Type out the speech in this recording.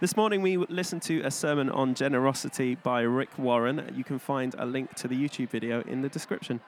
This morning we listened to a sermon on generosity by Rick Warren. You can find a link to the YouTube video in the description.